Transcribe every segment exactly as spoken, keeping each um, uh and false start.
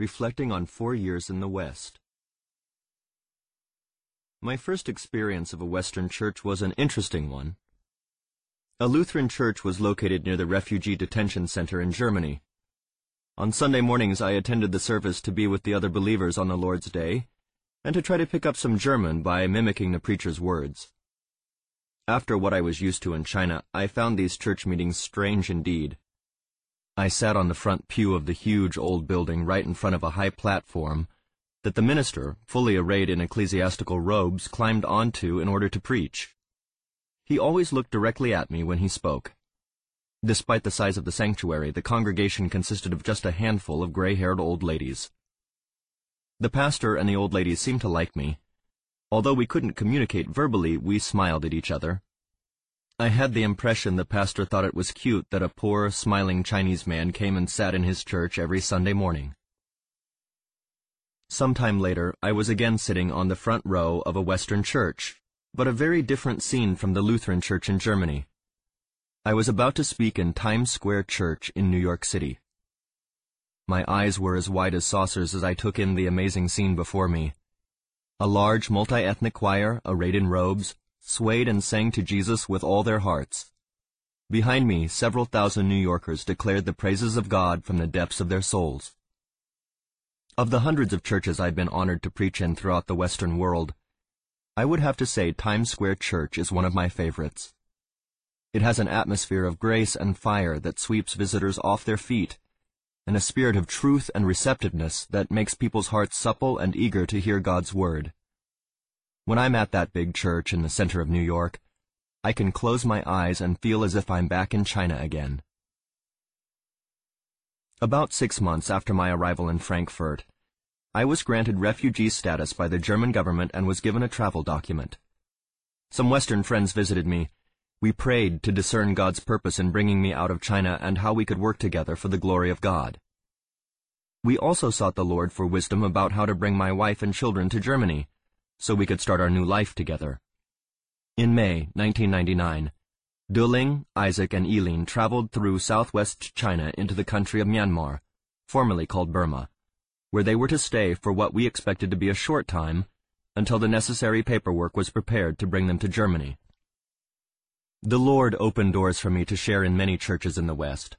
reflecting on four years in the West. My first experience of a Western church was an interesting one. A Lutheran church was located near the refugee detention center in Germany. On Sunday mornings I attended the service to be with the other believers on the Lord's Day, and to try to pick up some German by mimicking the preacher's words. After what I was used to in China, I found these church meetings strange indeed. I sat on the front pew of the huge old building right in front of a high platform that the minister, fully arrayed in ecclesiastical robes, climbed onto in order to preach. He always looked directly at me when he spoke. Despite the size of the sanctuary, the congregation consisted of just a handful of gray-haired old ladies. The pastor and the old ladies seemed to like me. Although we couldn't communicate verbally, we smiled at each other. I had the impression the pastor thought it was cute that a poor, smiling Chinese man came and sat in his church every Sunday morning. Sometime later, I was again sitting on the front row of a Western church, but a very different scene from the Lutheran church in Germany. I was about to speak in Times Square Church in New York City. My eyes were as wide as saucers as I took in the amazing scene before me. A large multi-ethnic choir, arrayed in robes, swayed and sang to Jesus with all their hearts. Behind me, several thousand New Yorkers declared the praises of God from the depths of their souls. Of the hundreds of churches I've been honored to preach in throughout the Western world, I would have to say Times Square Church is one of my favorites. It has an atmosphere of grace and fire that sweeps visitors off their feet, and a spirit of truth and receptiveness that makes people's hearts supple and eager to hear God's word. When I'm at that big church in the center of New York, I can close my eyes and feel as if I'm back in China again. About six months after my arrival in Frankfurt, I was granted refugee status by the German government and was given a travel document. Some Western friends visited me. We prayed to discern God's purpose in bringing me out of China and how we could work together for the glory of God. We also sought the Lord for wisdom about how to bring my wife and children to Germany, so we could start our new life together. In May nineteen ninety-nine, Dulling, Isaac, and Eileen traveled through southwest China into the country of Myanmar, formerly called Burma, where they were to stay for what we expected to be a short time, until the necessary paperwork was prepared to bring them to Germany. The Lord opened doors for me to share in many churches in the West.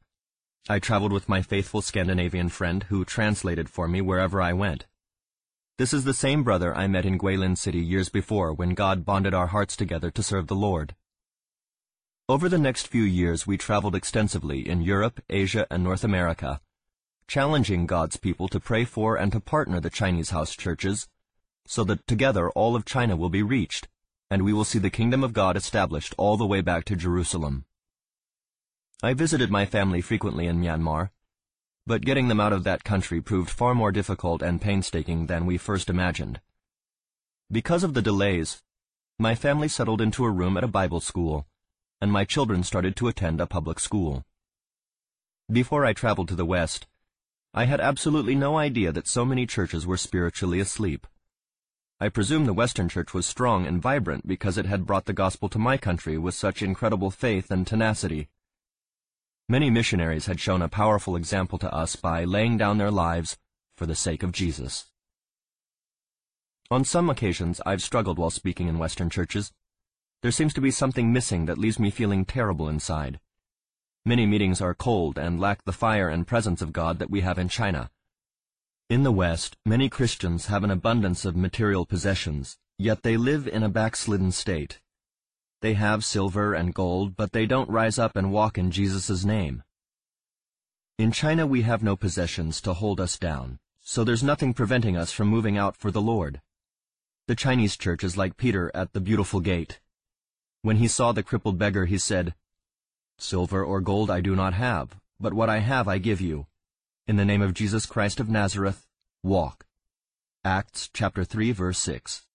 I traveled with my faithful Scandinavian friend who translated for me wherever I went. This is the same brother I met in Guilin City years before when God bonded our hearts together to serve the Lord. Over the next few years we traveled extensively in Europe, Asia, and North America, challenging God's people to pray for and to partner the Chinese house churches, so that together all of China will be reached, and we will see the kingdom of God established all the way back to Jerusalem. I visited my family frequently in Myanmar, but getting them out of that country proved far more difficult and painstaking than we first imagined. Because of the delays, my family settled into a room at a Bible school, and my children started to attend a public school. Before I traveled to the West, I had absolutely no idea that so many churches were spiritually asleep. I presume the Western church was strong and vibrant because it had brought the gospel to my country with such incredible faith and tenacity. Many missionaries had shown a powerful example to us by laying down their lives for the sake of Jesus. On some occasions, I've struggled while speaking in Western churches. There seems to be something missing that leaves me feeling terrible inside. Many meetings are cold and lack the fire and presence of God that we have in China. In the West, many Christians have an abundance of material possessions, yet they live in a backslidden state. They have silver and gold, but they don't rise up and walk in Jesus' name. In China we have no possessions to hold us down, so there's nothing preventing us from moving out for the Lord. The Chinese church is like Peter at the Beautiful Gate. When he saw the crippled beggar, he said, "Silver or gold I do not have, but what I have I give you. In the name of Jesus Christ of Nazareth, walk." Acts chapter three, verse six.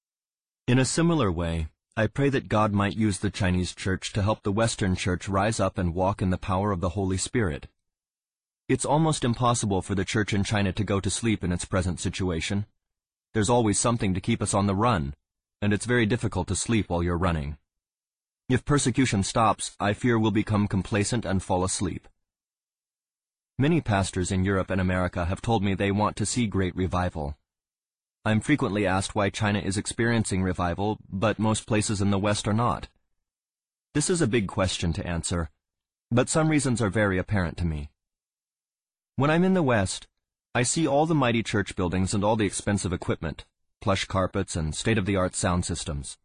In a similar way, I pray that God might use the Chinese church to help the Western church rise up and walk in the power of the Holy Spirit. It's almost impossible for the church in China to go to sleep in its present situation. There's always something to keep us on the run, and it's very difficult to sleep while you're running. If persecution stops, I fear we'll become complacent and fall asleep. Many pastors in Europe and America have told me they want to see great revival. I'm frequently asked why China is experiencing revival, but most places in the West are not. This is a big question to answer, but some reasons are very apparent to me. When I'm in the West, I see all the mighty church buildings and all the expensive equipment, plush carpets and state-of-the-art sound systems.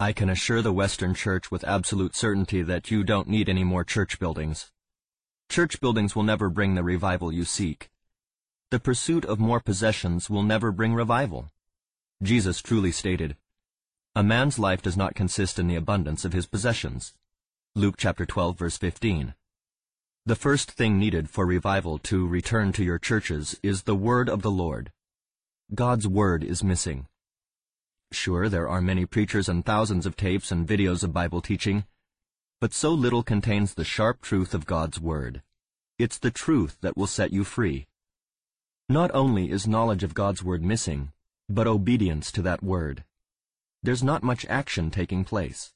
I can assure the Western church with absolute certainty that you don't need any more church buildings. Church buildings will never bring the revival you seek. The pursuit of more possessions will never bring revival. Jesus truly stated, "A man's life does not consist in the abundance of his possessions." Luke chapter twelve, verse fifteen. The first thing needed for revival to return to your churches is the word of the Lord. God's word is missing. Sure, there are many preachers and thousands of tapes and videos of Bible teaching, but so little contains the sharp truth of God's Word. It's the truth that will set you free. Not only is knowledge of God's Word missing, but obedience to that Word. There's not much action taking place.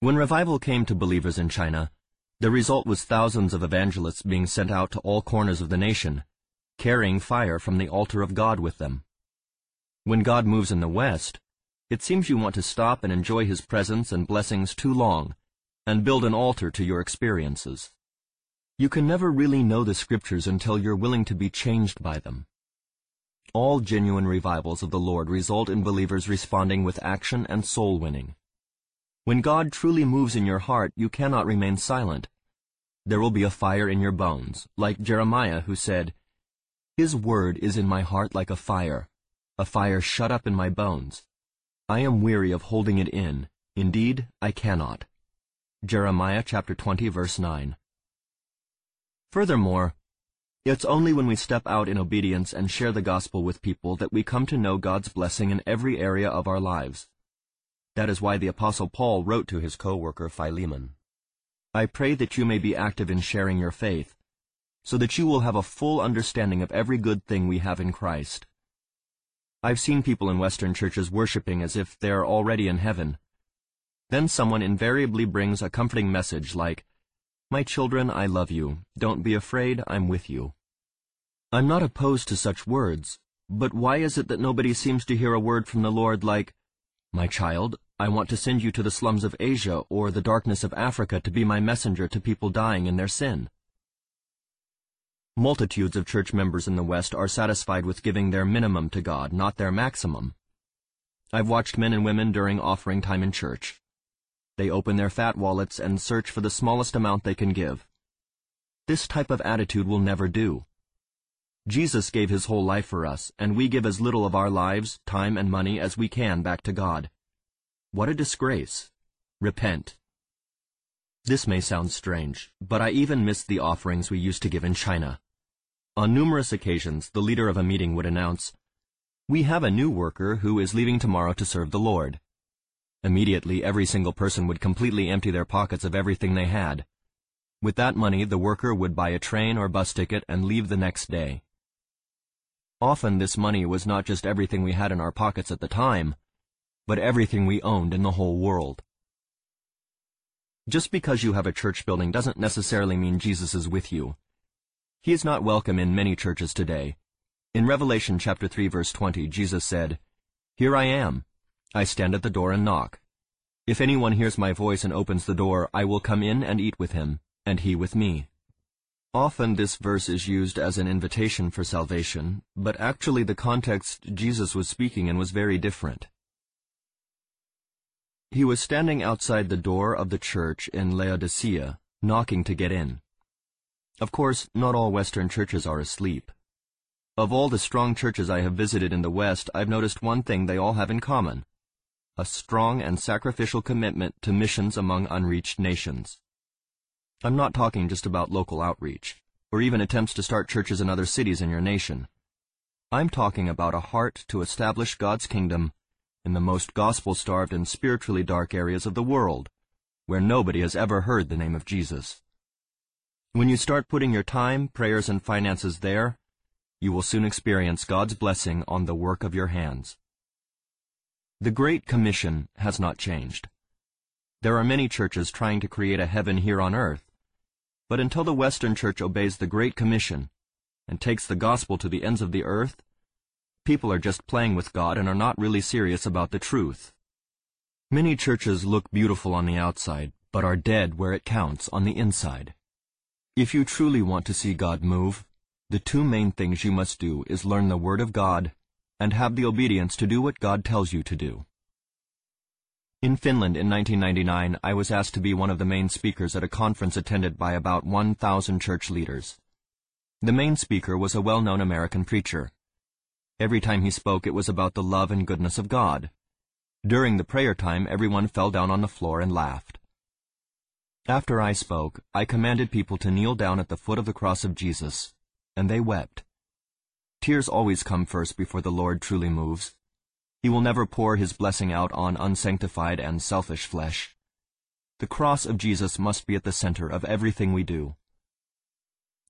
When revival came to believers in China, the result was thousands of evangelists being sent out to all corners of the nation, carrying fire from the altar of God with them. When God moves in the West, it seems you want to stop and enjoy His presence and blessings too long, and build an altar to your experiences. You can never really know the Scriptures until you're willing to be changed by them. All genuine revivals of the Lord result in believers responding with action and soul winning. When God truly moves in your heart, you cannot remain silent. There will be a fire in your bones, like Jeremiah, who said, "His word is in my heart like a fire, a fire shut up in my bones. I am weary of holding it in. Indeed, I cannot." Jeremiah chapter twenty, verse nine. Furthermore, it's only when we step out in obedience and share the gospel with people that we come to know God's blessing in every area of our lives. That is why the Apostle Paul wrote to his co-worker Philemon, "I pray that you may be active in sharing your faith, so that you will have a full understanding of every good thing we have in Christ." I've seen people in Western churches worshiping as if they're already in heaven. Then someone invariably brings a comforting message like, "My children, I love you. Don't be afraid, I'm with you." I'm not opposed to such words, but why is it that nobody seems to hear a word from the Lord like, "My child, I want to send you to the slums of Asia or the darkness of Africa to be my messenger to people dying in their sin"? Multitudes of church members in the West are satisfied with giving their minimum to God, not their maximum. I've watched men and women during offering time in church. They open their fat wallets and search for the smallest amount they can give. This type of attitude will never do. Jesus gave His whole life for us, and we give as little of our lives, time, and money as we can back to God. What a disgrace! Repent. This may sound strange, but I even miss the offerings we used to give in China. On numerous occasions, the leader of a meeting would announce, "We have a new worker who is leaving tomorrow to serve the Lord." Immediately, every single person would completely empty their pockets of everything they had. With that money, the worker would buy a train or bus ticket and leave the next day. Often this money was not just everything we had in our pockets at the time, but everything we owned in the whole world. Just because you have a church building doesn't necessarily mean Jesus is with you. He is not welcome in many churches today. In Revelation chapter three, verse twenty, Jesus said, "Here I am. I stand at the door and knock. If anyone hears my voice and opens the door, I will come in and eat with him, and he with me." Often this verse is used as an invitation for salvation, but actually the context Jesus was speaking in was very different. He was standing outside the door of the church in Laodicea, knocking to get in. Of course, not all Western churches are asleep. Of all the strong churches I have visited in the West, I've noticed one thing they all have in common: a strong and sacrificial commitment to missions among unreached nations. I'm not talking just about local outreach, or even attempts to start churches in other cities in your nation. I'm talking about a heart to establish God's kingdom in the most gospel-starved and spiritually dark areas of the world, where nobody has ever heard the name of Jesus. When you start putting your time, prayers, and finances there, you will soon experience God's blessing on the work of your hands. The Great Commission has not changed. There are many churches trying to create a heaven here on earth, But until the Western Church obeys the Great Commission and takes the gospel to the ends of the earth, people are just playing with God and are not really serious about the truth. Many churches look beautiful on the outside, but are dead where it counts on the inside. If you truly want to see God move, the two main things you must do is learn the Word of God and have the obedience to do what God tells you to do. In Finland in nineteen ninety-nine, I was asked to be one of the main speakers at a conference attended by about one thousand church leaders. The main speaker was a well-known American preacher. Every time he spoke, it was about the love and goodness of God. During the prayer time, everyone fell down on the floor and laughed. After I spoke, I commanded people to kneel down at the foot of the cross of Jesus, and they wept. Tears always come first before the Lord truly moves. He will never pour his blessing out on unsanctified and selfish flesh. The cross of Jesus must be at the center of everything we do.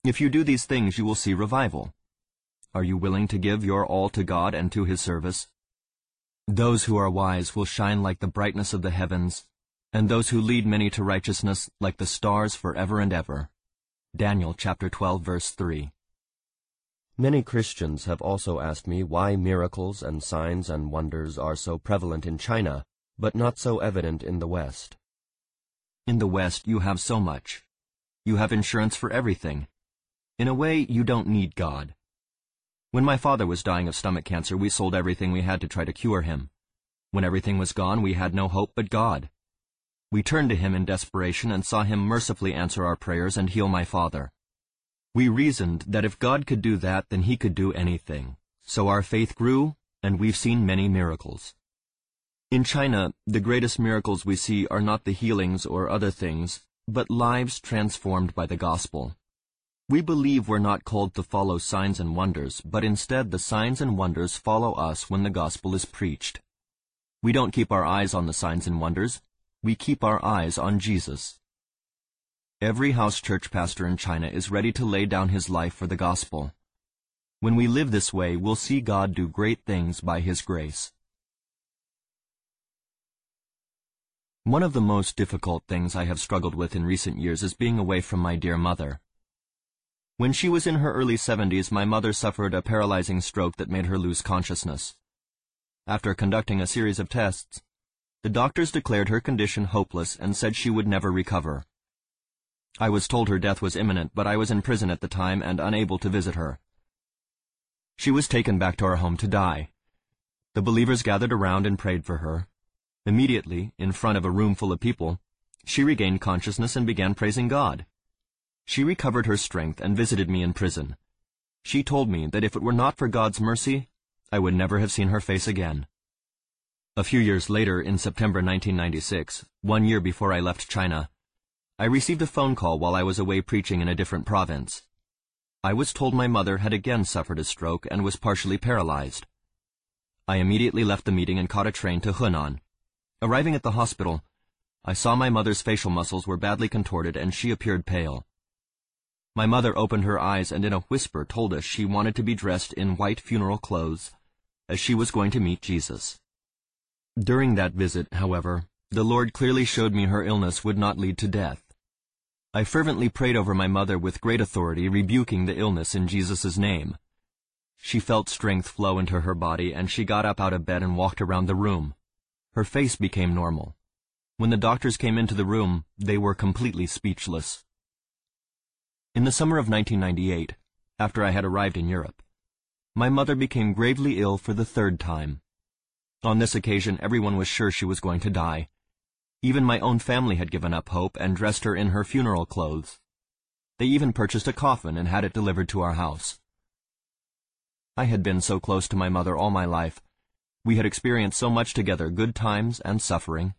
If you do these things, you will see revival. Are you willing to give your all to God and to his service? Those who are wise will shine like the brightness of the heavens, and those who lead many to righteousness like the stars forever and ever. Daniel chapter twelve, verse three. Many Christians have also asked me why miracles and signs and wonders are so prevalent in China, but not so evident in the West. In the West, you have so much. You have insurance for everything. In a way, you don't need God. When my father was dying of stomach cancer, we sold everything we had to try to cure him. When everything was gone, we had no hope but God. We turned to him in desperation and saw him mercifully answer our prayers and heal my father. We reasoned that if God could do that, then he could do anything. So our faith grew, and we've seen many miracles. In China, the greatest miracles we see are not the healings or other things, but lives transformed by the gospel. We believe we're not called to follow signs and wonders, but instead the signs and wonders follow us when the gospel is preached. We don't keep our eyes on the signs and wonders, we keep our eyes on Jesus. Every house church pastor in China is ready to lay down his life for the gospel. When we live this way, we'll see God do great things by his grace. One of the most difficult things I have struggled with in recent years is being away from my dear mother. When she was in her early seventies, my mother suffered a paralyzing stroke that made her lose consciousness. After conducting a series of tests, the doctors declared her condition hopeless and said she would never recover. I was told her death was imminent, but I was in prison at the time and unable to visit her. She was taken back to our home to die. The believers gathered around and prayed for her. Immediately, in front of a room full of people, she regained consciousness and began praising God. She recovered her strength and visited me in prison. She told me that if it were not for God's mercy, I would never have seen her face again. A few years later, in September nineteen ninety-six, one year before I left China, I received a phone call while I was away preaching in a different province. I was told my mother had again suffered a stroke and was partially paralyzed. I immediately left the meeting and caught a train to Hunan. Arriving at the hospital, I saw my mother's facial muscles were badly contorted and she appeared pale. My mother opened her eyes and in a whisper told us she wanted to be dressed in white funeral clothes, as she was going to meet Jesus. During that visit, however, the Lord clearly showed me her illness would not lead to death. I fervently prayed over my mother with great authority, rebuking the illness in Jesus' name. She felt strength flow into her body, and she got up out of bed and walked around the room. Her face became normal. When the doctors came into the room, they were completely speechless. In the summer of nineteen ninety-eight, after I had arrived in Europe, my mother became gravely ill for the third time. On this occasion, everyone was sure she was going to die. Even my own family had given up hope and dressed her in her funeral clothes. They even purchased a coffin and had it delivered to our house. I had been so close to my mother all my life. We had experienced so much together, good times and suffering.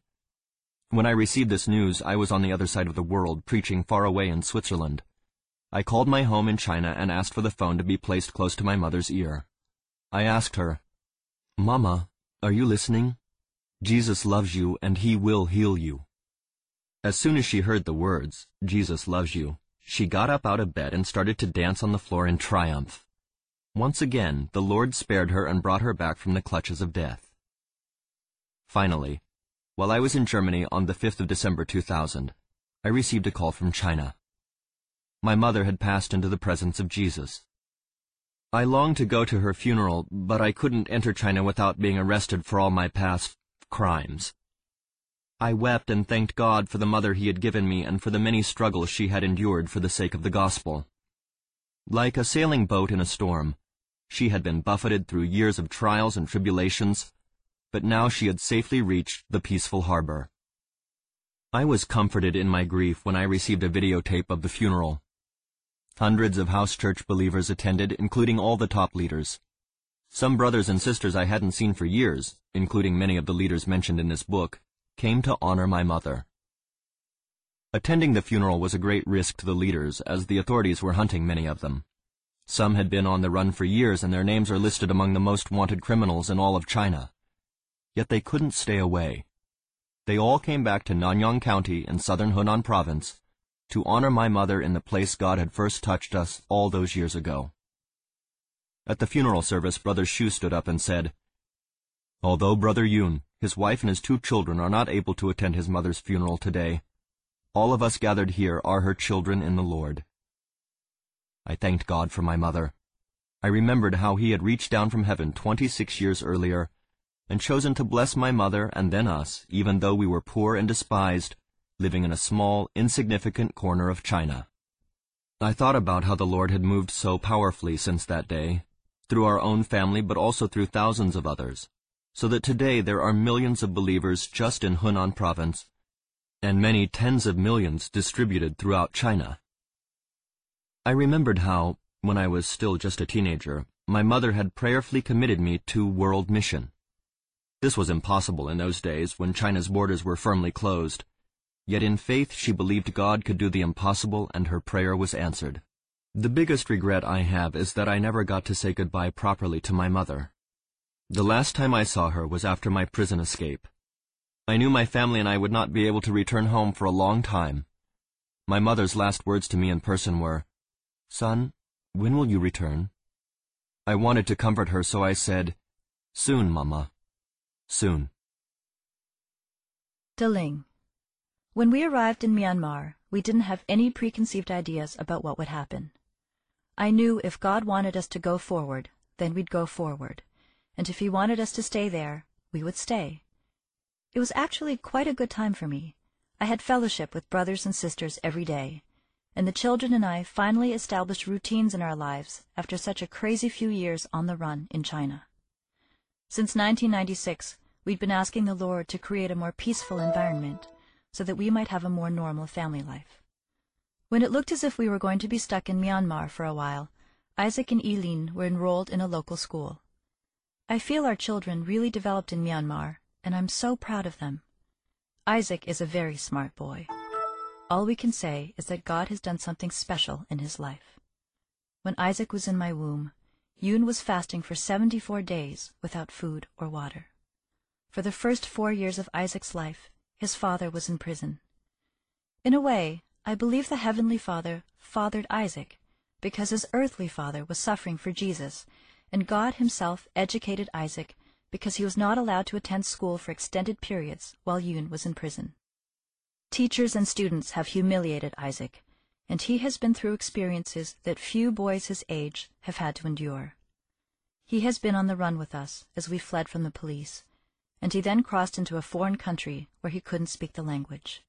When I received this news, I was on the other side of the world, preaching far away in Switzerland. I called my home in China and asked for the phone to be placed close to my mother's ear. I asked her, "Mama, are you listening? Jesus loves you, and he will heal you." As soon as she heard the words, "Jesus loves you," she got up out of bed and started to dance on the floor in triumph. Once again, the Lord spared her and brought her back from the clutches of death. Finally, while I was in Germany on the fifth of December two thousand, I received a call from China. my mother had passed into the presence of Jesus. I longed to go to her funeral, but I couldn't enter China without being arrested for all my past crimes. I wept and thanked God for the mother he had given me and for the many struggles she had endured for the sake of the gospel. Like a sailing boat in a storm, she had been buffeted through years of trials and tribulations, but now she had safely reached the peaceful harbor. I was comforted in my grief when I received a videotape of the funeral. Hundreds of house church believers attended, including all the top leaders. Some brothers and sisters I hadn't seen for years, including many of the leaders mentioned in this book, came to honor my mother. Attending the funeral was a great risk to the leaders, as the authorities were hunting many of them. Some had been on the run for years, and their names are listed among the most wanted criminals in all of China. Yet they couldn't stay away. They all came back to Nanyang County in southern Hunan province to honor my mother in the place God had first touched us all those years ago. At the funeral service, Brother Xu stood up and said, "Although Brother Yun, his wife and his two children are not able to attend his mother's funeral today, all of us gathered here are her children in the Lord." I thanked God for my mother. I remembered how he had reached down from heaven twenty-six years earlier and chosen to bless my mother and then us, even though we were poor and despised, living in a small, insignificant corner of China. I thought about how the Lord had moved so powerfully since that day, through our own family but also through thousands of others, so that today there are millions of believers just in Hunan province, and many tens of millions distributed throughout China. I remembered how, when I was still just a teenager, my mother had prayerfully committed me to world mission. This was impossible in those days when China's borders were firmly closed. Yet in faith she believed God could do the impossible, and her prayer was answered. The biggest regret I have is that I never got to say goodbye properly to my mother. The last time I saw her was after my prison escape. I knew my family and I would not be able to return home for a long time. My mother's last words to me in person were, "Son, when will you return?" I wanted to comfort her, so I said, "Soon, Mama. Soon." Deling. When we arrived in Myanmar, we didn't have any preconceived ideas about what would happen. I knew if God wanted us to go forward, then we'd go forward, and if he wanted us to stay there, we would stay. It was actually quite a good time for me. I had fellowship with brothers and sisters every day, and the children and I finally established routines in our lives after such a crazy few years on the run in China. Since nineteen ninety-six, we'd been asking the Lord to create a more peaceful environment, so that we might have a more normal family life. When it looked as if we were going to be stuck in Myanmar for a while, Isaac and Eileen were enrolled in a local school. I feel our children really developed in Myanmar, and I'm so proud of them. Isaac is a very smart boy. All we can say is that God has done something special in his life. When Isaac was in my womb, Yoon was fasting for seventy-four days without food or water. For the first four years of Isaac's life, his father was in prison. In a way, I believe the Heavenly Father fathered Isaac, because his earthly father was suffering for Jesus, and God himself educated Isaac because he was not allowed to attend school for extended periods while Yoon was in prison. Teachers and students have humiliated Isaac, and he has been through experiences that few boys his age have had to endure. He has been on the run with us as we fled from the police, and he then crossed into a foreign country where he couldn't speak the language.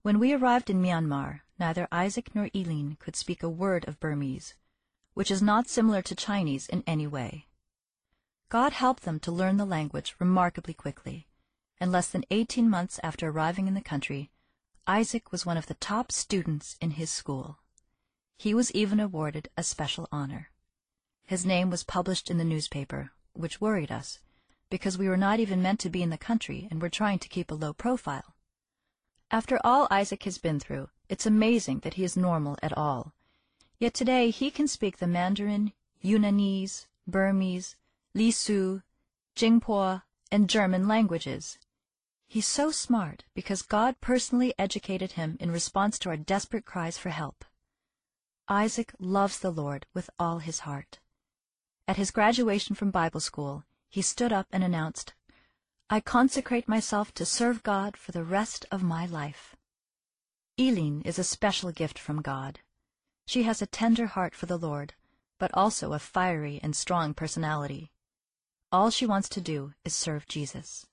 When we arrived in Myanmar, neither Isaac nor Eileen could speak a word of Burmese, which is not similar to Chinese in any way. God helped them to learn the language remarkably quickly, and less than eighteen months after arriving in the country, Isaac was one of the top students in his school. He was even awarded a special honor. His name was published in the newspaper, which worried us, because we were not even meant to be in the country and were trying to keep a low profile. After all Isaac has been through, it's amazing that he is normal at all. Yet today he can speak the Mandarin, Yunnanese, Burmese, Lisu, Jingpo, and German languages. He's so smart because God personally educated him in response to our desperate cries for help. Isaac loves the Lord with all his heart. At his graduation from Bible school, he stood up and announced, "I consecrate myself to serve God for the rest of my life." Eileen is a special gift from God. She has a tender heart for the Lord, but also a fiery and strong personality. All she wants to do is serve Jesus.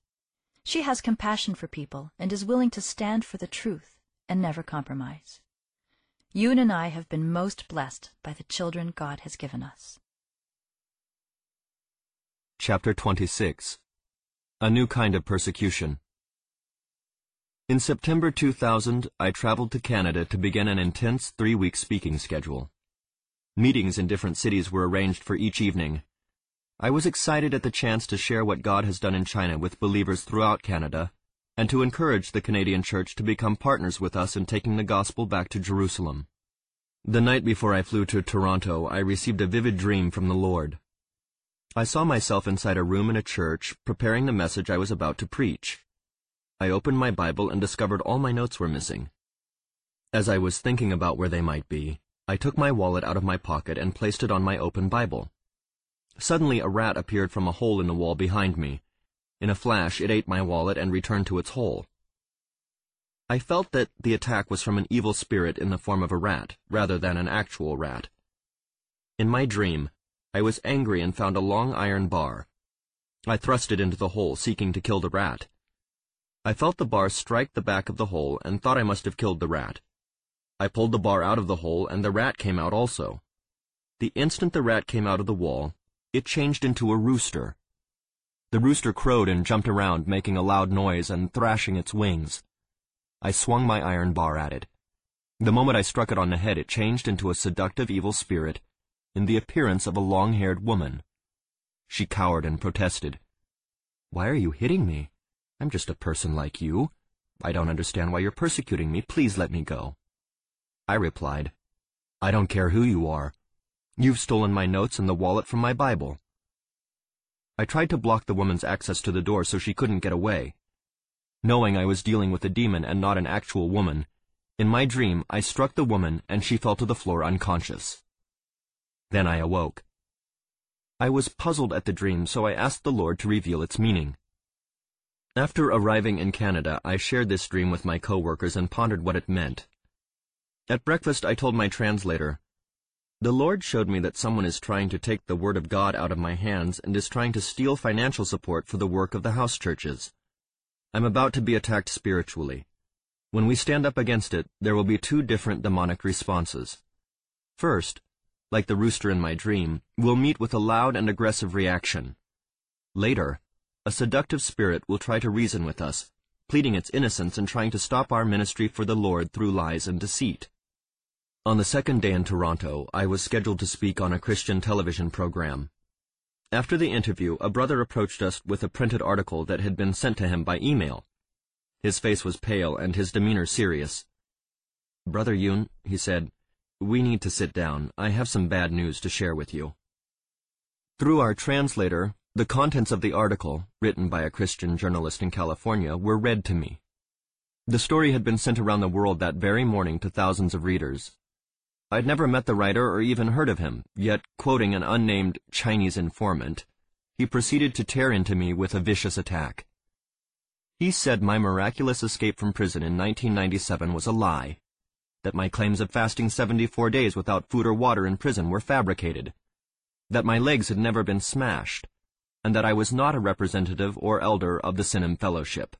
She has compassion for people and is willing to stand for the truth and never compromise. Yoon and I have been most blessed by the children God has given us. Chapter twenty-six. A New Kind of Persecution. In September two thousand, I traveled to Canada to begin an intense three-week speaking schedule. Meetings in different cities were arranged for each evening. I was excited at the chance to share what God has done in China with believers throughout Canada, and to encourage the Canadian church to become partners with us in taking the gospel back to Jerusalem. The night before I flew to Toronto, I received a vivid dream from the Lord. I saw myself inside a room in a church, preparing the message I was about to preach. I opened my Bible and discovered all my notes were missing. As I was thinking about where they might be, I took my wallet out of my pocket and placed it on my open Bible. Suddenly a rat appeared from a hole in the wall behind me. In a flash it ate my wallet and returned to its hole. I felt that the attack was from an evil spirit in the form of a rat, rather than an actual rat. In my dream, I was angry and found a long iron bar. I thrust it into the hole, seeking to kill the rat. I felt the bar strike the back of the hole and thought I must have killed the rat. I pulled the bar out of the hole and the rat came out also. The instant the rat came out of the wall, it changed into a rooster. The rooster crowed and jumped around, making a loud noise and thrashing its wings. I swung my iron bar at it. The moment I struck it on the head, it changed into a seductive evil spirit in the appearance of a long-haired woman. She cowered and protested. "Why are you hitting me? I'm just a person like you. I don't understand why you're persecuting me. Please let me go." I replied, "I don't care who you are. You've stolen my notes and the wallet from my Bible." I tried to block the woman's access to the door so she couldn't get away. Knowing I was dealing with a demon and not an actual woman, in my dream I struck the woman and she fell to the floor unconscious. Then I awoke. I was puzzled at the dream, so I asked the Lord to reveal its meaning. After arriving in Canada, I shared this dream with my co-workers and pondered what it meant. At breakfast, I told my translator, "The Lord showed me that someone is trying to take the Word of God out of my hands and is trying to steal financial support for the work of the house churches. I'm about to be attacked spiritually. When we stand up against it, there will be two different demonic responses. First, like the rooster in my dream, we'll meet with a loud and aggressive reaction. Later, a seductive spirit will try to reason with us, pleading its innocence and trying to stop our ministry for the Lord through lies and deceit." On the second day in Toronto, I was scheduled to speak on a Christian television program. After the interview, a brother approached us with a printed article that had been sent to him by email. His face was pale and his demeanor serious. "Brother Yoon," he said, "we need to sit down. I have some bad news to share with you." Through our translator, the contents of the article, written by a Christian journalist in California, were read to me. The story had been sent around the world that very morning to thousands of readers. I'd never met the writer or even heard of him, yet, quoting an unnamed Chinese informant, he proceeded to tear into me with a vicious attack. He said my miraculous escape from prison in nineteen ninety-seven was a lie, that my claims of fasting seventy-four days without food or water in prison were fabricated, that my legs had never been smashed, and that I was not a representative or elder of the Sinim Fellowship.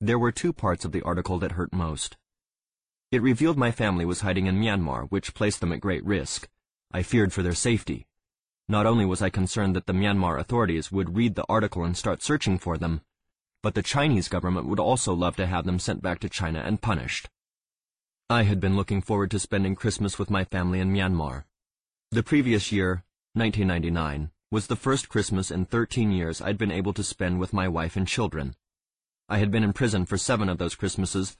There were two parts of the article that hurt most. It revealed my family was hiding in Myanmar, which placed them at great risk. I feared for their safety. Not only was I concerned that the Myanmar authorities would read the article and start searching for them, but the Chinese government would also love to have them sent back to China and punished. I had been looking forward to spending Christmas with my family in Myanmar. The previous year, nineteen ninety-nine, was the first Christmas in thirteen years I'd been able to spend with my wife and children. I had been in prison for seven of those Christmases,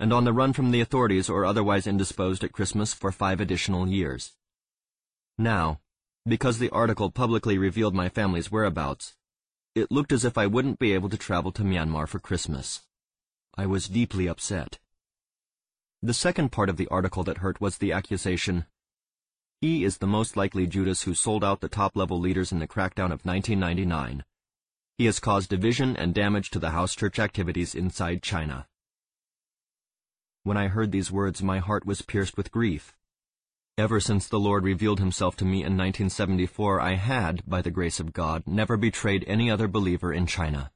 and on the run from the authorities or otherwise indisposed at Christmas for five additional years. Now, because the article publicly revealed my family's whereabouts, it looked as if I wouldn't be able to travel to Myanmar for Christmas. I was deeply upset. The second part of the article that hurt was the accusation, "He is the most likely Judas who sold out the top-level leaders in the crackdown of nineteen ninety-nine. He has caused division and damage to the house church activities inside China." When I heard these words, my heart was pierced with grief. Ever since the Lord revealed himself to me in nineteen seventy-four, I had, by the grace of God, never betrayed any other believer in China.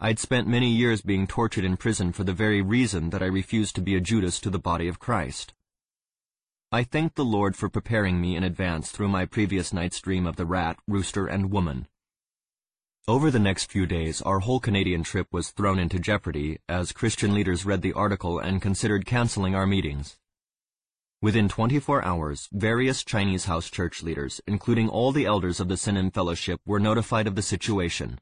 I'd spent many years being tortured in prison for the very reason that I refused to be a Judas to the body of Christ. I thanked the Lord for preparing me in advance through my previous night's dream of the rat, rooster, and woman. Over the next few days, our whole Canadian trip was thrown into jeopardy as Christian leaders read the article and considered canceling our meetings. Within twenty-four hours, various Chinese house church leaders, including all the elders of the Sinim Fellowship, were notified of the situation.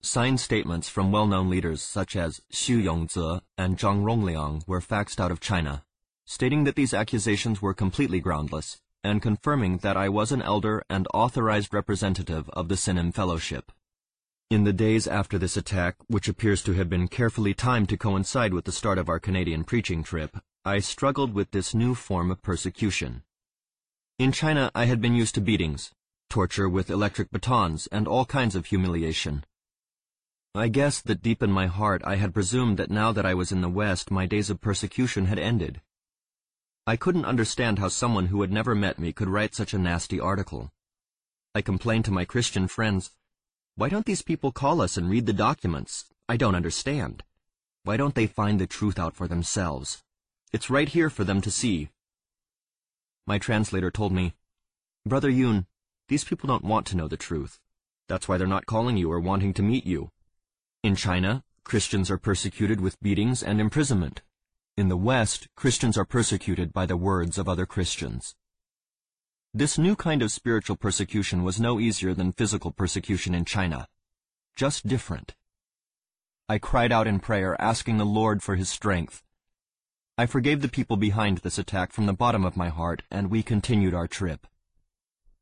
Signed statements from well-known leaders such as Xu Yongzhe and Zhang Rongliang were faxed out of China, stating that these accusations were completely groundless, and confirming that I was an elder and authorized representative of the Sinim Fellowship. In the days after this attack, which appears to have been carefully timed to coincide with the start of our Canadian preaching trip, I struggled with this new form of persecution. In China, I had been used to beatings, torture with electric batons, and all kinds of humiliation. I guess that deep in my heart I had presumed that now that I was in the West, my days of persecution had ended. I couldn't understand how someone who had never met me could write such a nasty article. I complained to my Christian friends, "Why don't these people call us and read the documents? I don't understand. Why don't they find the truth out for themselves? It's right here for them to see." My translator told me, "Brother Yun, these people don't want to know the truth. That's why they're not calling you or wanting to meet you. In China, Christians are persecuted with beatings and imprisonment. In the West, Christians are persecuted by the words of other Christians." This new kind of spiritual persecution was no easier than physical persecution in China, just different. I cried out in prayer, asking the Lord for his strength. I forgave the people behind this attack from the bottom of my heart, and we continued our trip.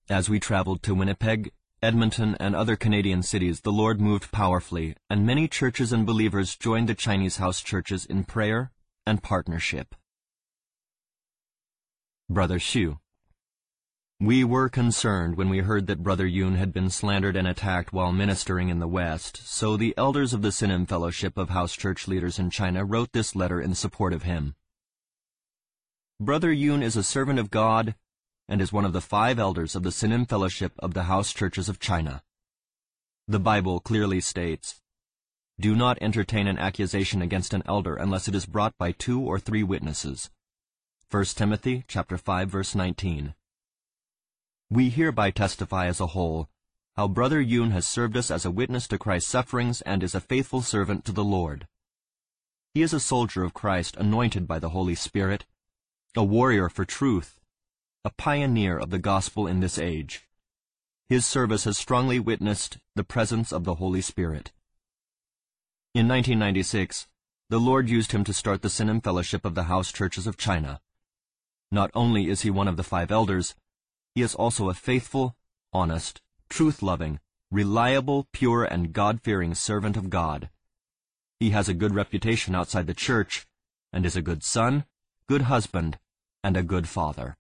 As we traveled to Winnipeg, Edmonton, and other Canadian cities, the Lord moved powerfully, and many churches and believers joined the Chinese house churches in prayer and partnership. Brother Xu. We were concerned when we heard that Brother Yun had been slandered and attacked while ministering in the West, so the elders of the Sinim Fellowship of House Church Leaders in China wrote this letter in support of him. Brother Yun is a servant of God and is one of the five elders of the Sinim Fellowship of the House Churches of China. The Bible clearly states, "Do not entertain an accusation against an elder unless it is brought by two or three witnesses." First Timothy chapter five verse nineteen. We hereby testify as a whole how Brother Yun has served us as a witness to Christ's sufferings and is a faithful servant to the Lord. He is a soldier of Christ anointed by the Holy Spirit, a warrior for truth, a pioneer of the gospel in this age. His service has strongly witnessed the presence of the Holy Spirit. In nineteen ninety-six, the Lord used him to start the Sinim Fellowship of the House Churches of China. Not only is he one of the five elders, he is also a faithful, honest, truth-loving, reliable, pure, and God-fearing servant of God. He has a good reputation outside the church, and is a good son, good husband, and a good father.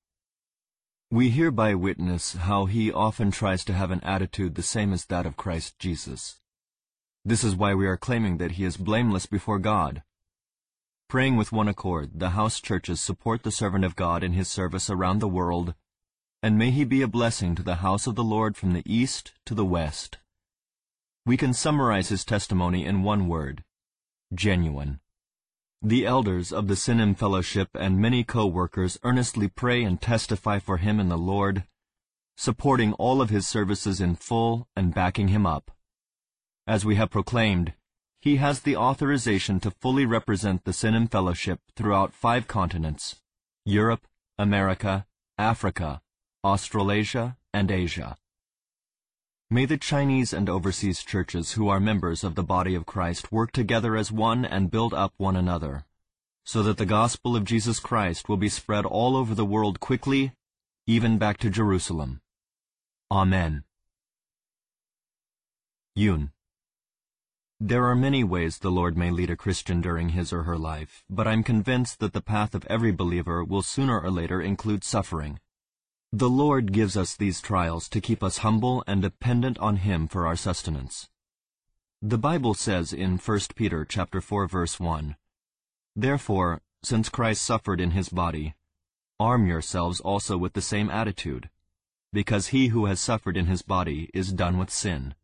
We hereby witness how he often tries to have an attitude the same as that of Christ Jesus. This is why we are claiming that he is blameless before God. Praying with one accord, the house churches support the servant of God in his service around the world, and may he be a blessing to the house of the Lord from the east to the west. We can summarize his testimony in one word: genuine. The elders of the Sinim Fellowship and many co-workers earnestly pray and testify for him in the Lord, supporting all of his services in full and backing him up. As we have proclaimed, he has the authorization to fully represent the Sinim Fellowship throughout five continents: Europe, America, Africa, Australasia, and Asia. May the Chinese and overseas churches who are members of the body of Christ work together as one and build up one another, so that the gospel of Jesus Christ will be spread all over the world quickly, even back to Jerusalem. Amen. Yun. There are many ways the Lord may lead a Christian during his or her life, but I'm convinced that the path of every believer will sooner or later include suffering. The Lord gives us these trials to keep us humble and dependent on him for our sustenance. The Bible says in First Peter chapter four verse one, "Therefore, Since Christ suffered in his body, arm yourselves also with the same attitude, because he who has suffered in his body is done with sin.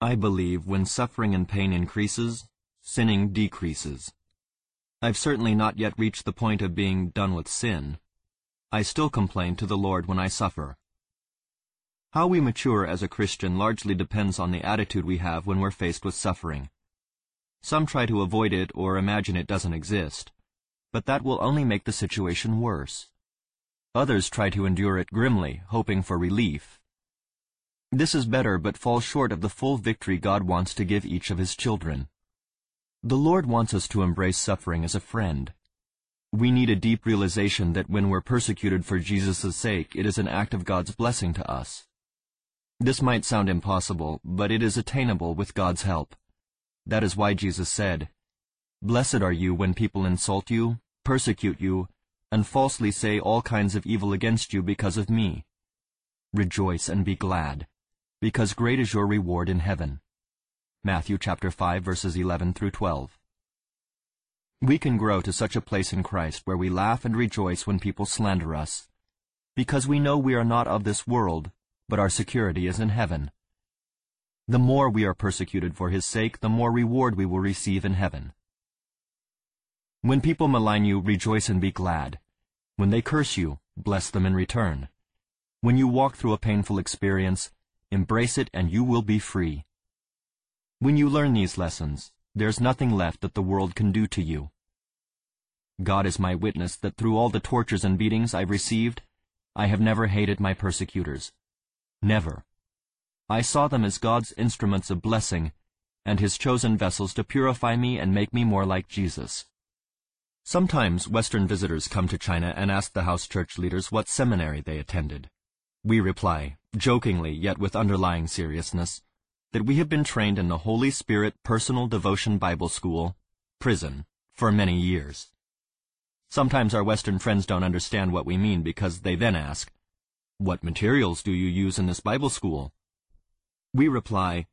I believe when suffering and pain increases, sinning decreases. I've certainly not yet reached the point of being done with sin. I still complain to the Lord when I suffer. How we mature as a Christian largely depends on the attitude we have when we're faced with suffering. Some try to avoid it or imagine it doesn't exist, but that will only make the situation worse. Others try to endure it grimly, hoping for relief. This is better, but falls short of the full victory God wants to give each of his children. The Lord wants us to embrace suffering as a friend. We need a deep realization that when we're persecuted for Jesus' sake, it is an act of God's blessing to us. This might sound impossible, but it is attainable with God's help. That is why Jesus said, "Blessed are you when people insult you, persecute you, and falsely say all kinds of evil against you because of me. Rejoice and be glad, because great is your reward in heaven." Matthew chapter five, verses eleven through twelve. We can grow to such a place in Christ where we laugh and rejoice when people slander us, because we know we are not of this world, but our security is in heaven. The more we are persecuted for his sake, the more reward we will receive in heaven. When people malign you, rejoice and be glad. When they curse you, bless them in return. When you walk through a painful experience, embrace it and you will be free. When you learn these lessons, there's nothing left that the world can do to you. God is my witness that through all the tortures and beatings I've received, I have never hated my persecutors. Never. I saw them as God's instruments of blessing and his chosen vessels to purify me and make me more like Jesus. Sometimes Western visitors come to China and ask the house church leaders what seminary they attended. We reply, jokingly yet with underlying seriousness, that we have been trained in the Holy Spirit Personal Devotion Bible School, prison, for many years. Sometimes our Western friends don't understand what we mean because they then ask, "What materials do you use in this Bible school?" We reply,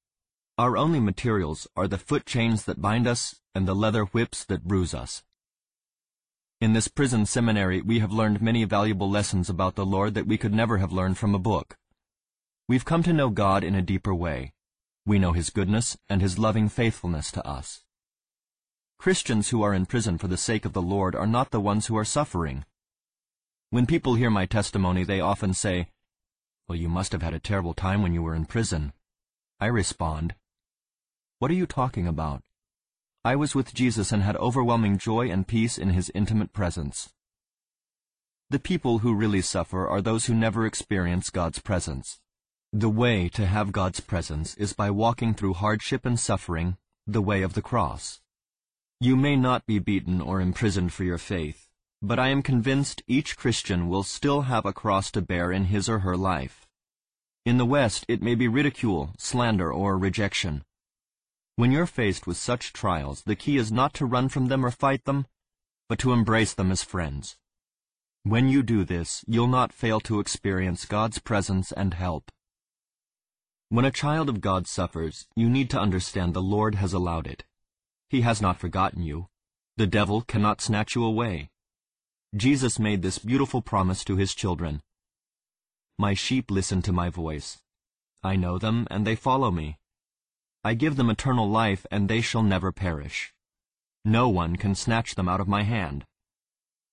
"Our only materials are the foot chains that bind us and the leather whips that bruise us." In this prison seminary, we have learned many valuable lessons about the Lord that we could never have learned from a book. We've come to know God in a deeper way. We know his goodness and his loving faithfulness to us. Christians who are in prison for the sake of the Lord are not the ones who are suffering. When people hear my testimony, they often say, "Well, you must have had a terrible time when you were in prison." I respond, "What are you talking about? I was with Jesus and had overwhelming joy and peace in his intimate presence." The people who really suffer are those who never experience God's presence. The way to have God's presence is by walking through hardship and suffering, the way of the cross. You may not be beaten or imprisoned for your faith, but I am convinced each Christian will still have a cross to bear in his or her life. In the West, it may be ridicule, slander, or rejection. When you're faced with such trials, the key is not to run from them or fight them, but to embrace them as friends. When you do this, you'll not fail to experience God's presence and help. When a child of God suffers, you need to understand the Lord has allowed it. He has not forgotten you. The devil cannot snatch you away. Jesus made this beautiful promise to his children. "My sheep listen to my voice. I know them, and they follow me. I give them eternal life, and they shall never perish. No one can snatch them out of my hand.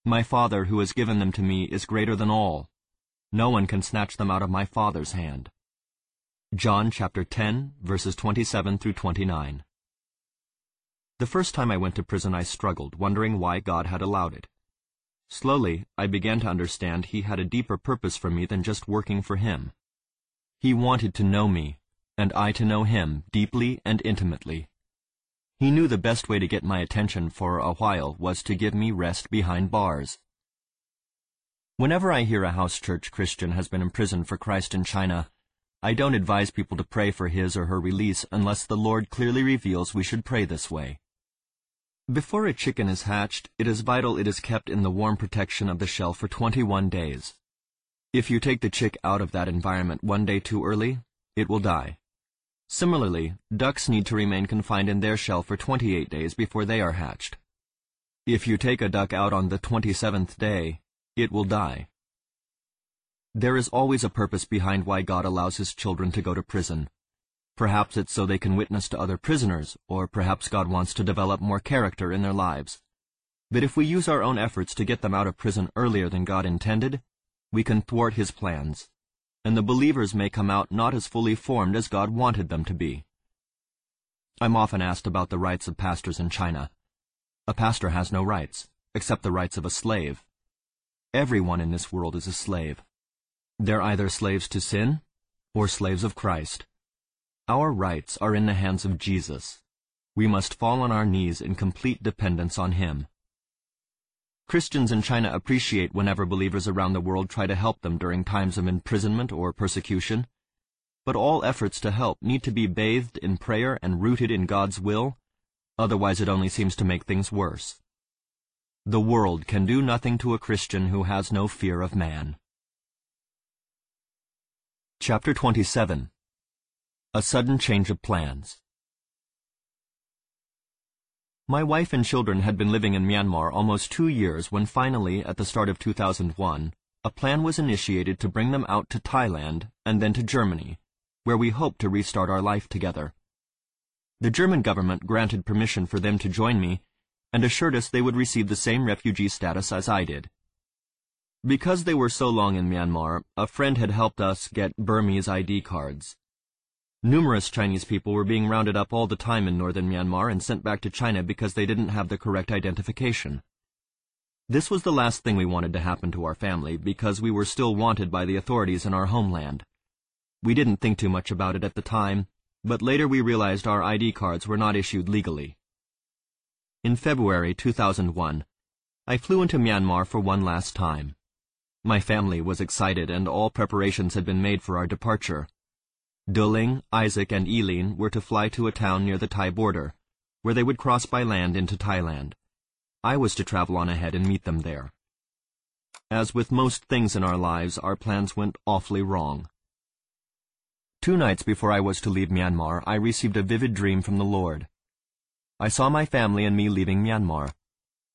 My Father who has given them to me is greater than all. No one can snatch them out of my Father's hand." John chapter ten, verses twenty-seven through twenty-nine. The first time I went to prison, I struggled, wondering why God had allowed it. Slowly, I began to understand he had a deeper purpose for me than just working for him. He wanted to know me, and I to know him deeply and intimately. He knew the best way to get my attention for a while was to give me rest behind bars. Whenever I hear a house church Christian has been imprisoned for Christ in China, I don't advise people to pray for his or her release unless the Lord clearly reveals we should pray this way. Before a chicken is hatched, it is vital it is kept in the warm protection of the shell for twenty-one days. If you take the chick out of that environment one day too early, it will die. Similarly, ducks need to remain confined in their shell for twenty-eight days before they are hatched. If you take a duck out on the twenty-seventh day, it will die. There is always a purpose behind why God allows his children to go to prison. Perhaps it's so they can witness to other prisoners, or perhaps God wants to develop more character in their lives. But if we use our own efforts to get them out of prison earlier than God intended, we can thwart his plans, and the believers may come out not as fully formed as God wanted them to be. I'm often asked about the rights of pastors in China. A pastor has no rights, except the rights of a slave. Everyone in this world is a slave. They're either slaves to sin or slaves of Christ. Our rights are in the hands of Jesus. We must fall on our knees in complete dependence on him. Christians in China appreciate whenever believers around the world try to help them during times of imprisonment or persecution. But all efforts to help need to be bathed in prayer and rooted in God's will, otherwise it only seems to make things worse. The world can do nothing to a Christian who has no fear of man. Chapter twenty-seven. A Sudden Change of Plans. My wife and children had been living in Myanmar almost two years when finally, at the start of two thousand one, a plan was initiated to bring them out to Thailand and then to Germany, where we hoped to restart our life together. The German government granted permission for them to join me and assured us they would receive the same refugee status as I did. Because they were so long in Myanmar, a friend had helped us get Burmese I D cards. Numerous Chinese people were being rounded up all the time in northern Myanmar and sent back to China because they didn't have the correct identification. This was the last thing we wanted to happen to our family because we were still wanted by the authorities in our homeland. We didn't think too much about it at the time, but later we realized our I D cards were not issued legally. In February two thousand one, I flew into Myanmar for one last time. My family was excited and all preparations had been made for our departure. Duling, Isaac, and Eileen were to fly to a town near the Thai border, where they would cross by land into Thailand. I was to travel on ahead and meet them there. As with most things in our lives, our plans went awfully wrong. Two nights before I was to leave Myanmar, I received a vivid dream from the Lord. I saw my family and me leaving Myanmar.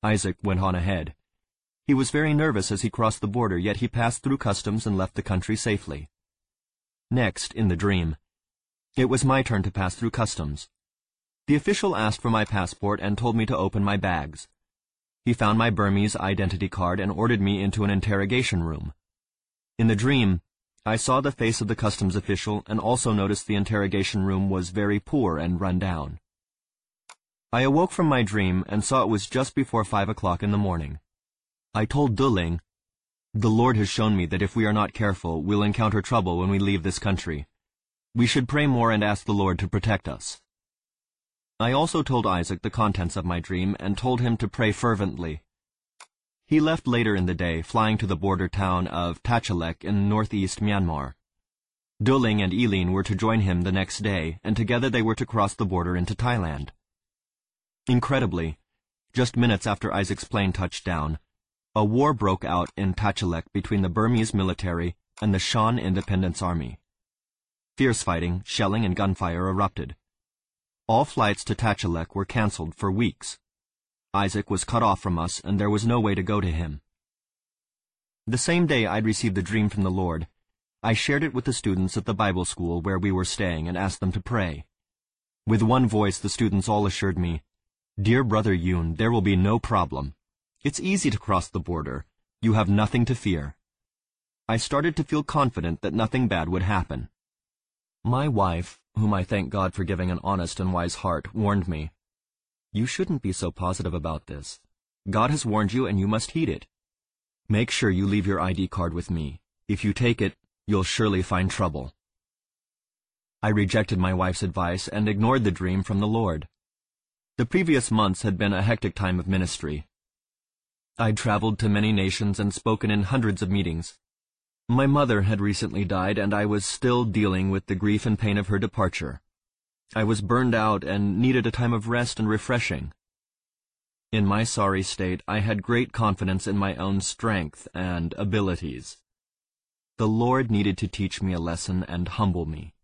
Isaac went on ahead. He was very nervous as he crossed the border, yet he passed through customs and left the country safely. Next, in the dream, it was my turn to pass through customs. The official asked for my passport and told me to open my bags. He found my Burmese identity card and ordered me into an interrogation room. In the dream, I saw the face of the customs official and also noticed the interrogation room was very poor and run down. I awoke from my dream and saw it was just before five o'clock in the morning. I told Duling, "The Lord has shown me that if we are not careful, we'll encounter trouble when we leave this country. We should pray more and ask the Lord to protect us." I also told Isaac the contents of my dream and told him to pray fervently. He left later in the day, flying to the border town of Tachileik in northeast Myanmar. Duling and Eileen were to join him the next day, and together they were to cross the border into Thailand. Incredibly, just minutes after Isaac's plane touched down, a war broke out in Tachileik between the Burmese military and the Shan Independence Army. Fierce fighting, shelling, and gunfire erupted. All flights to Tachileik were cancelled for weeks. Isaac was cut off from us, and there was no way to go to him. The same day I'd received the dream from the Lord, I shared it with the students at the Bible school where we were staying and asked them to pray. With one voice, the students all assured me, "Dear Brother Yoon, there will be no problem. It's easy to cross the border. You have nothing to fear." I started to feel confident that nothing bad would happen. My wife, whom I thank God for giving an honest and wise heart, warned me, "You shouldn't be so positive about this. God has warned you and you must heed it. Make sure you leave your I D card with me. If you take it, you'll surely find trouble." I rejected my wife's advice and ignored the dream from the Lord. The previous months had been a hectic time of ministry. I'd traveled to many nations and spoken in hundreds of meetings. My mother had recently died, and I was still dealing with the grief and pain of her departure. I was burned out and needed a time of rest and refreshing. In my sorry state, I had great confidence in my own strength and abilities. The Lord needed to teach me a lesson and humble me.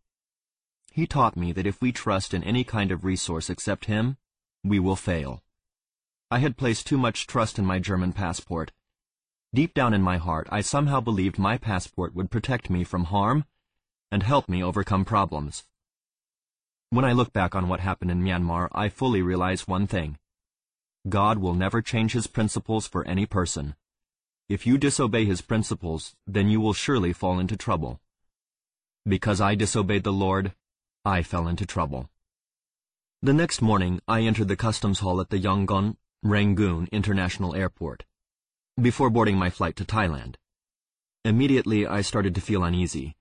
He taught me that if we trust in any kind of resource except Him, we will fail. I had placed too much trust in my German passport. Deep down in my heart, I somehow believed my passport would protect me from harm and help me overcome problems. When I look back on what happened in Myanmar, I fully realize one thing. God will never change his principles for any person. If you disobey his principles, then you will surely fall into trouble. Because I disobeyed the Lord, I fell into trouble. The next morning, I entered the customs hall at the Yangon, Rangoon International Airport, before boarding my flight to Thailand. Immediately, I started to feel uneasy.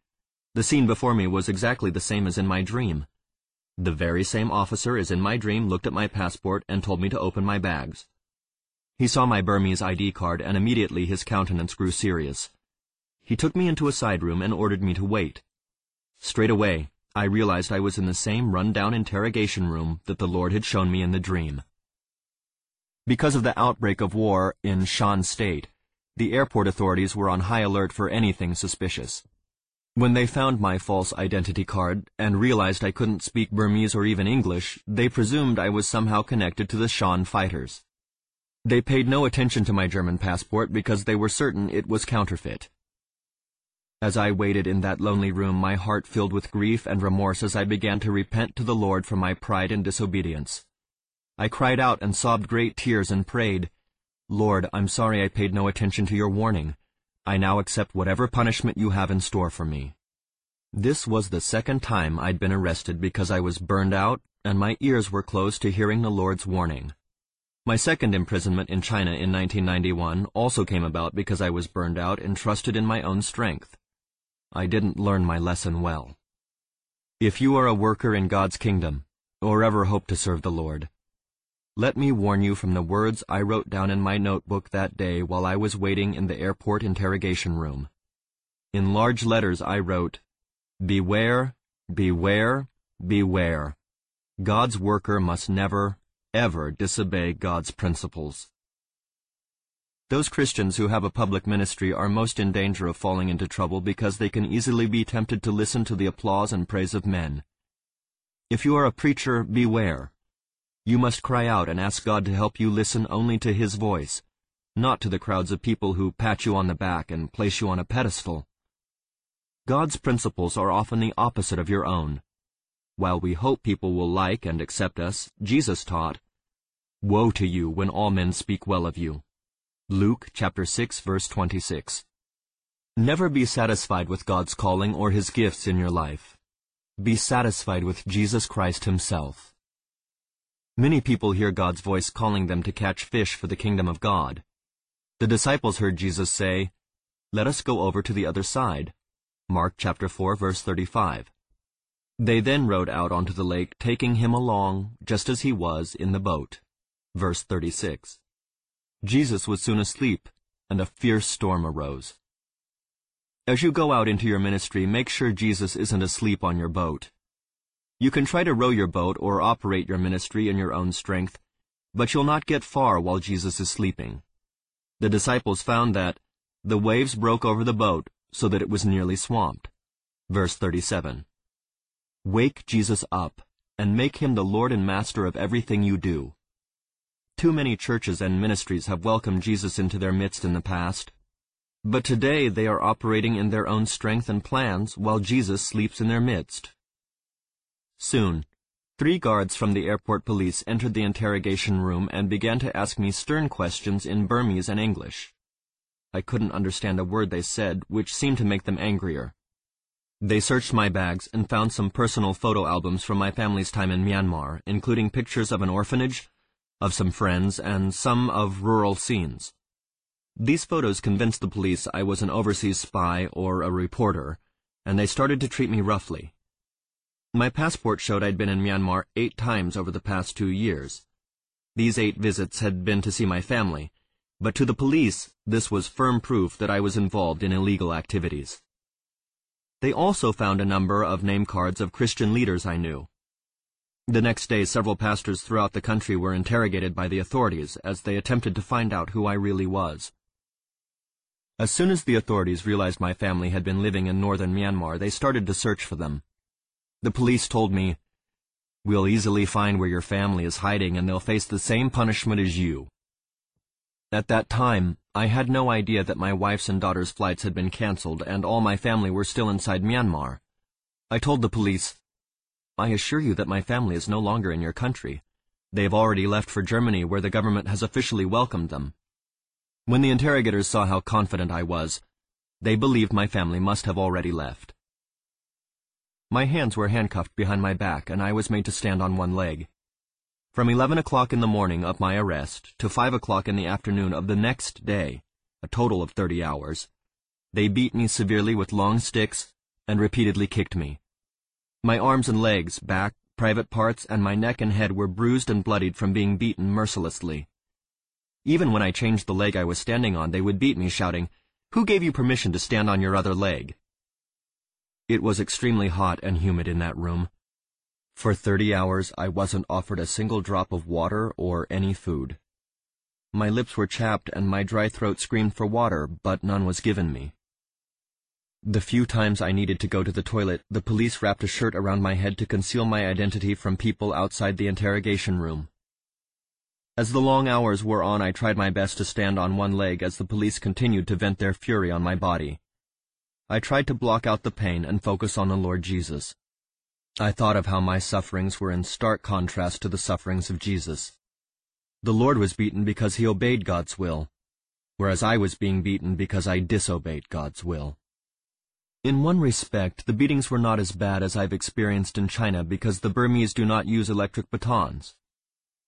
The scene before me was exactly the same as in my dream. The very same officer as in my dream looked at my passport and told me to open my bags. He saw my Burmese I D card, and immediately his countenance grew serious. He took me into a side room and ordered me to wait. Straight away, I realized I was in the same run-down interrogation room that the Lord had shown me in the dream. Because of the outbreak of war in Shan State, the airport authorities were on high alert for anything suspicious. When they found my false identity card and realized I couldn't speak Burmese or even English, they presumed I was somehow connected to the Shan fighters. They paid no attention to my German passport because they were certain it was counterfeit. As I waited in that lonely room, my heart filled with grief and remorse as I began to repent to the Lord for my pride and disobedience. I cried out and sobbed great tears and prayed, "Lord, I'm sorry I paid no attention to your warning. I now accept whatever punishment you have in store for me." This was the second time I'd been arrested because I was burned out and my ears were closed to hearing the Lord's warning. My second imprisonment in China in nineteen ninety-one also came about because I was burned out and trusted in my own strength. I didn't learn my lesson well. If you are a worker in God's kingdom, or ever hope to serve the Lord, let me warn you from the words I wrote down in my notebook that day while I was waiting in the airport interrogation room. In large letters I wrote, "Beware, beware, beware. God's worker must never, ever disobey God's principles." Those Christians who have a public ministry are most in danger of falling into trouble because they can easily be tempted to listen to the applause and praise of men. If you are a preacher, beware. You must cry out and ask God to help you listen only to his voice, not to the crowds of people who pat you on the back and place you on a pedestal. God's principles are often the opposite of your own. While we hope people will like and accept us, Jesus taught, "Woe to you when all men speak well of you." Luke chapter six, verse twenty-six. Never be satisfied with God's calling or his gifts in your life. Be satisfied with Jesus Christ himself. Many people hear God's voice calling them to catch fish for the kingdom of God. The disciples heard Jesus say, "Let us go over to the other side." Mark chapter four, verse thirty-five. They then rowed out onto the lake, taking him along, just as he was, in the boat. Verse thirty-six. Jesus was soon asleep, and a fierce storm arose. As you go out into your ministry, make sure Jesus isn't asleep on your boat. You can try to row your boat or operate your ministry in your own strength, but you'll not get far while Jesus is sleeping. The disciples found that the waves broke over the boat so that it was nearly swamped. Verse thirty-seven. Wake Jesus up, and make him the Lord and Master of everything you do. Too many churches and ministries have welcomed Jesus into their midst in the past, but today they are operating in their own strength and plans while Jesus sleeps in their midst. Soon, three guards from the airport police entered the interrogation room and began to ask me stern questions in Burmese and English. I couldn't understand a word they said, which seemed to make them angrier. They searched my bags and found some personal photo albums from my family's time in Myanmar, including pictures of an orphanage, of some friends, and some of rural scenes. These photos convinced the police I was an overseas spy or a reporter, and they started to treat me roughly. My passport showed I'd been in Myanmar eight times over the past two years. These eight visits had been to see my family, but to the police, this was firm proof that I was involved in illegal activities. They also found a number of name cards of Christian leaders I knew. The next day, several pastors throughout the country were interrogated by the authorities as they attempted to find out who I really was. As soon as the authorities realized my family had been living in northern Myanmar, they started to search for them. The police told me, "We'll easily find where your family is hiding, and they'll face the same punishment as you. At that time, I had no idea that my wife's and daughter's flights had been cancelled and all my family were still inside Myanmar. I told the police, "I assure you that my family is no longer in your country. They've already left for Germany, where the government has officially welcomed them." When the interrogators saw how confident I was, they believed my family must have already left. My hands were handcuffed behind my back and I was made to stand on one leg. From eleven o'clock in the morning of my arrest to five o'clock in the afternoon of the next day, a total of thirty hours, they beat me severely with long sticks and repeatedly kicked me. My arms and legs, back, private parts, and my neck and head were bruised and bloodied from being beaten mercilessly. Even when I changed the leg I was standing on, they would beat me, shouting, "Who gave you permission to stand on your other leg?" It was extremely hot and humid in that room. For thirty hours I wasn't offered a single drop of water or any food. My lips were chapped and my dry throat screamed for water, but none was given me. The few times I needed to go to the toilet, the police wrapped a shirt around my head to conceal my identity from people outside the interrogation room. As the long hours wore on, I tried my best to stand on one leg as the police continued to vent their fury on my body. I tried to block out the pain and focus on the Lord Jesus. I thought of how my sufferings were in stark contrast to the sufferings of Jesus. The Lord was beaten because he obeyed God's will, whereas I was being beaten because I disobeyed God's will. In one respect, the beatings were not as bad as I've experienced in China because the Burmese do not use electric batons.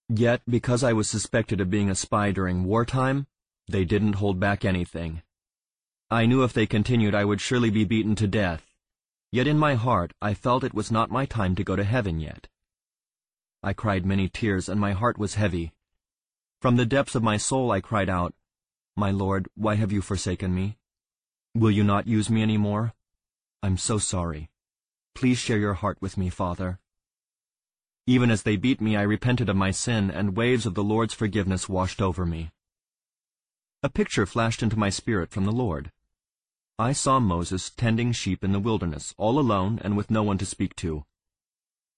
Yet, because I was suspected of being a spy during wartime, they didn't hold back anything. I knew if they continued I would surely be beaten to death, yet in my heart I felt it was not my time to go to heaven yet. I cried many tears and my heart was heavy. From the depths of my soul I cried out, "My Lord, why have you forsaken me? Will you not use me any more? I'm so sorry. Please share your heart with me, Father." Even as they beat me, I repented of my sin, and waves of the Lord's forgiveness washed over me. A picture flashed into my spirit from the Lord. I saw Moses tending sheep in the wilderness, all alone and with no one to speak to.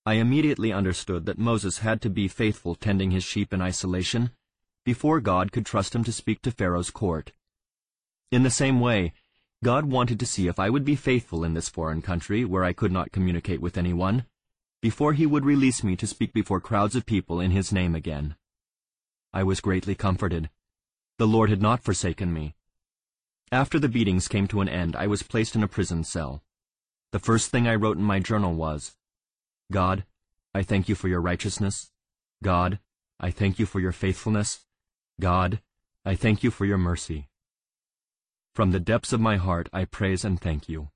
I immediately understood that Moses had to be faithful tending his sheep in isolation, before God could trust him to speak to Pharaoh's court. In the same way, God wanted to see if I would be faithful in this foreign country, where I could not communicate with anyone, before he would release me to speak before crowds of people in his name again. I was greatly comforted. The Lord had not forsaken me. After the beatings came to an end, I was placed in a prison cell. The first thing I wrote in my journal was, "God, I thank you for your righteousness. God, I thank you for your faithfulness. God, I thank you for your mercy. From the depths of my heart I praise and thank you."